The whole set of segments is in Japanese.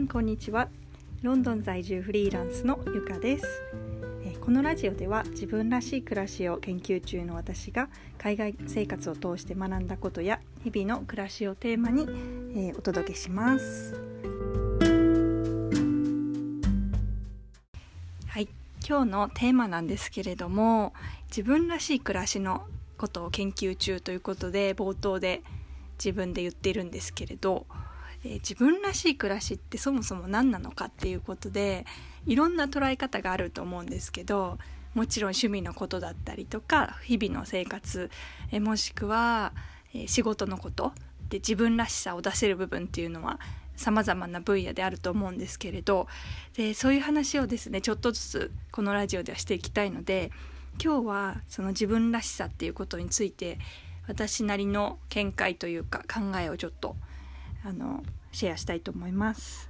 さんこんにちは。ロンドン在住フリーランスのゆかです。このラジオでは自分らしい暮らしを研究中の私が海外生活を通して学んだことや日々の暮らしをテーマにお届けします。はい、今日のテーマなんですけれども、自分らしい暮らしのことを研究中ということで冒頭で自分で言っているんですけれど、自分らしい暮らしってそもそも何なのかっていうことでいろんな捉え方があると思うんですけど、もちろん趣味のことだったりとか日々の生活、もしくは仕事のことで自分らしさを出せる部分っていうのは様々な分野であると思うんですけれど、でそういう話をですねちょっとずつこのラジオではしていきたいので、今日はその自分らしさっていうことについて私なりの見解というか考えをちょっとシェアしたいと思います。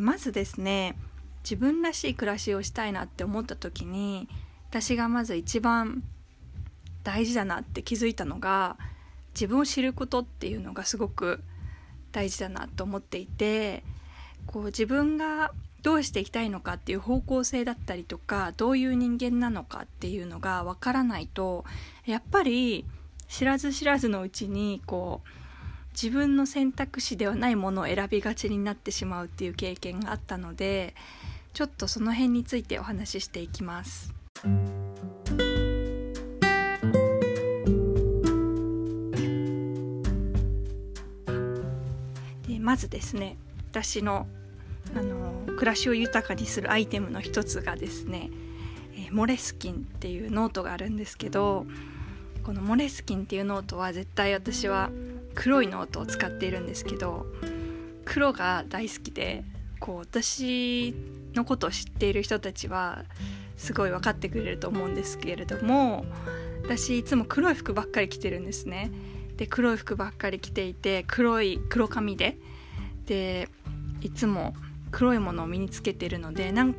まずですね、自分らしい暮らしをしたいなって思った時に、私がまず一番大事だなって気づいたのが、自分を知ることっていうのがすごく大事だなと思っていて、こう自分がどうしていきたいのかっていう方向性だったりとか、どういう人間なのかっていうのがわからないと、やっぱり知らず知らずのうちにこう自分の選択肢ではないものを選びがちになってしまうっていう経験があったので、ちょっとその辺についてお話ししていきます。でまずですね、私の暮らしを豊かにするアイテムの一つがですね、モレスキンっていうノートがあるんですけど、このモレスキンっていうノートは絶対私は黒いノートを使っているんですけど、黒が大好きで、こう私のことを知っている人たちはすごい分かってくれると思うんですけれども、私いつも黒い服ばっかり着てるんですね。で黒い服ばっかり着ていて、黒髪でいつも黒いものを身につけてるので、なんてい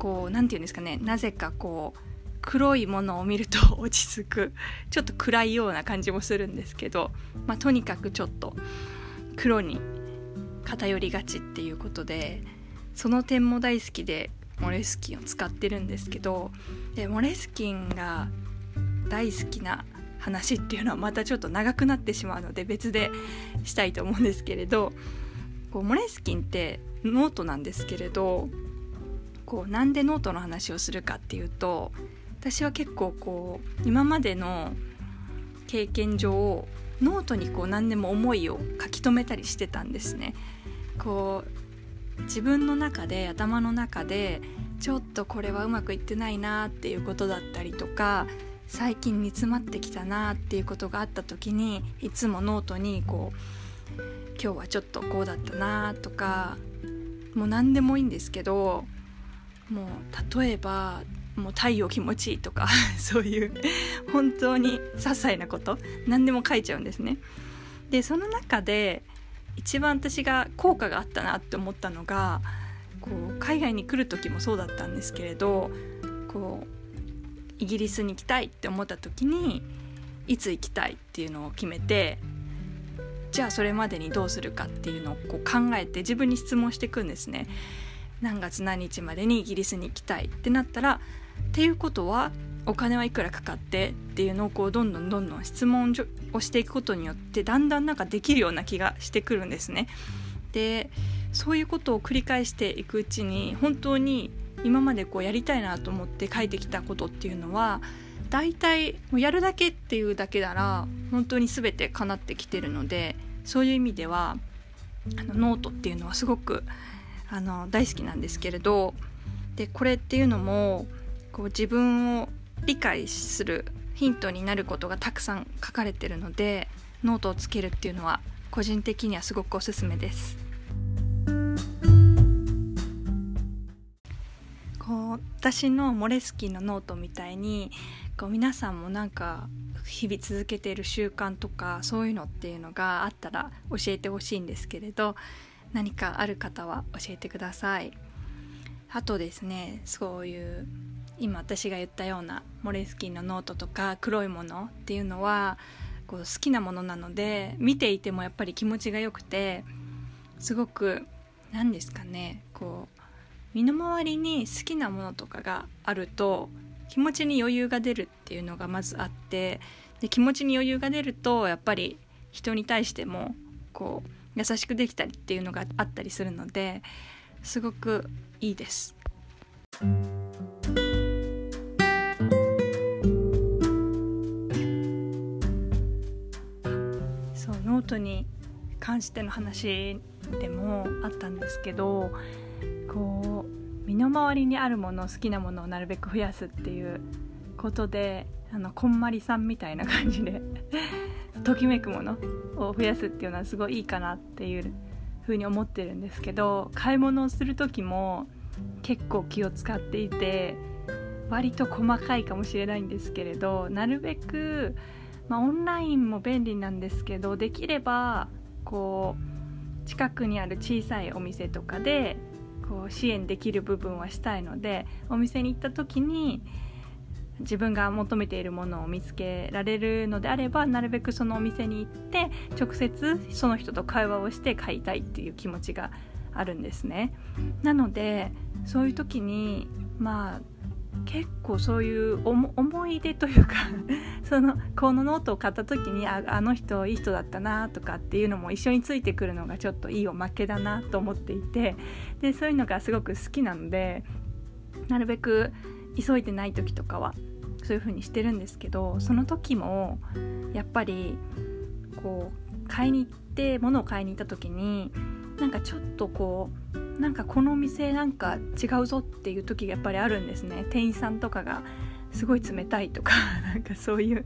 うんですかね、なぜかこう黒いものを見ると落ち着く、ちょっと暗いような感じもするんですけど、とにかくちょっと黒に偏りがちっていうことで、その点も大好きでモレスキンを使ってるんですけど、でモレスキンが大好きな話っていうのはまたちょっと長くなってしまうので別でしたいと思うんですけれど、こうモレスキンってノートなんですけれど、こうなんでノートの話をするかっていうと、私は結構こう今までの経験上ノートにこう何でも思いを書き留めたりしてたんですね。こう自分の中で頭の中でちょっとこれはうまくいってないなっていうことだったりとか、最近煮詰まってきたなっていうことがあった時に、いつもノートにこう今日はちょっとこうだったなとか、もう何でもいいんですけど、もう例えばもう太陽気持ちいいとかそういう本当に些細なこと何でも書いちゃうんですね。でその中で一番私が効果があったなって思ったのが、こう海外に来る時もそうだったんですけれど、こうイギリスに行きたいって思った時にいつ行きたいっていうのを決めて、じゃあそれまでにどうするかっていうのをこう考えて自分に質問していくんですね。何月何日までにイギリスに行きたいってなったら、っていうことはお金はいくらかかってっていうのをこうどんどん質問をしていくことによって、だんだんなんかできるような気がしてくるんですね。でそういうことを繰り返していくうちに、本当に今までこうやりたいなと思って書いてきたことっていうのは大体もうやるだけっていうだけなら本当に全て叶ってきてるので、そういう意味ではノートっていうのはすごく大好きなんですけれど、でこれっていうのもこう自分を理解するヒントになることがたくさん書かれてるので、ノートをつけるっていうのは個人的にはすごくおすすめです。こう私のモレスキンのノートみたいに、こう皆さんもなんか日々続けている習慣とかそういうのっていうのがあったら教えてほしいんですけれど、何かある方は教えてください。あとですね、そういう今私が言ったようなモレスキンのノートとか黒いものっていうのはこう好きなものなので、見ていてもやっぱり気持ちが良くて、すごく何ですかね、こう身の回りに好きなものとかがあると気持ちに余裕が出るっていうのがまずあって、で気持ちに余裕が出るとやっぱり人に対してもこう優しくできたりっていうのがあったりするので、すごくいいです。そう、ノートに関しての話でもあったんですけど、こう身の回りにあるもの、好きなものをなるべく増やすっていうことで、こんまりさんみたいな感じでときめくものを増やすっていうのはすごいいいかなっていうふうに思ってるんですけど、買い物をする時も結構気を使っていて、割と細かいかもしれないんですけれど、なるべく、オンラインも便利なんですけど、できればこう近くにある小さいお店とかでこう支援できる部分はしたいので、お店に行った時に自分が求めているものを見つけられるのであれば、なるべくそのお店に行って直接その人と会話をして買いたいっていう気持ちがあるんですね。なのでそういう時に結構そういう思い出というかこのノートを買った時に あの人いい人だったなとかっていうのも一緒についてくるのがちょっといいおまけだなと思っていて、でそういうのがすごく好きなので、なるべく急いでない時とかはそういう風にしてるんですけど、その時もやっぱりこう買いに行って物を買いに行った時にちょっとこのお店違うぞっていう時がやっぱりあるんですね。店員さんとかがすごい冷たいとかそういう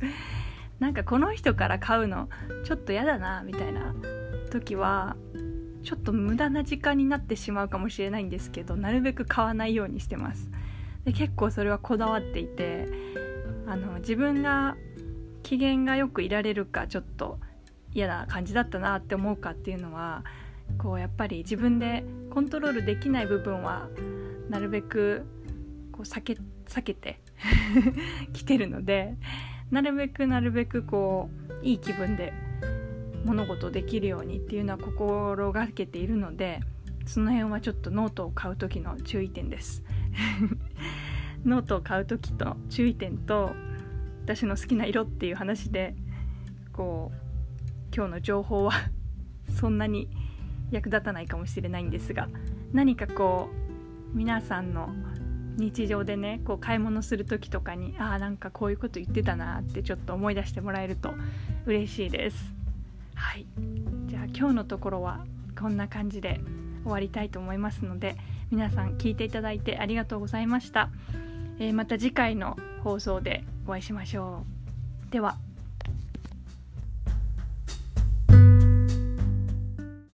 この人から買うのちょっとやだなみたいな時はちょっと無駄な時間になってしまうかもしれないんですけど、なるべく買わないようにしてます。で結構それはこだわっていて、自分が機嫌がよくいられるかちょっと嫌な感じだったなって思うかっていうのは、こうやっぱり自分でコントロールできない部分はなるべくこう避けてきてるので、なるべくこういい気分で物事できるようにっていうのは心がけているので、その辺はちょっとノートを買う時の注意点ですノートを買う時と注意点と私の好きな色っていう話で、こう今日の情報はそんなに役立たないかもしれないんですが、何かこう皆さんの日常でね、こう買い物する時とかにこういうこと言ってたなってちょっと思い出してもらえると嬉しいです。はい、じゃあ今日のところはこんな感じで終わりたいと思いますので、皆さん聞いていただいてありがとうございました。また次回の放送でお会いしましょう。では。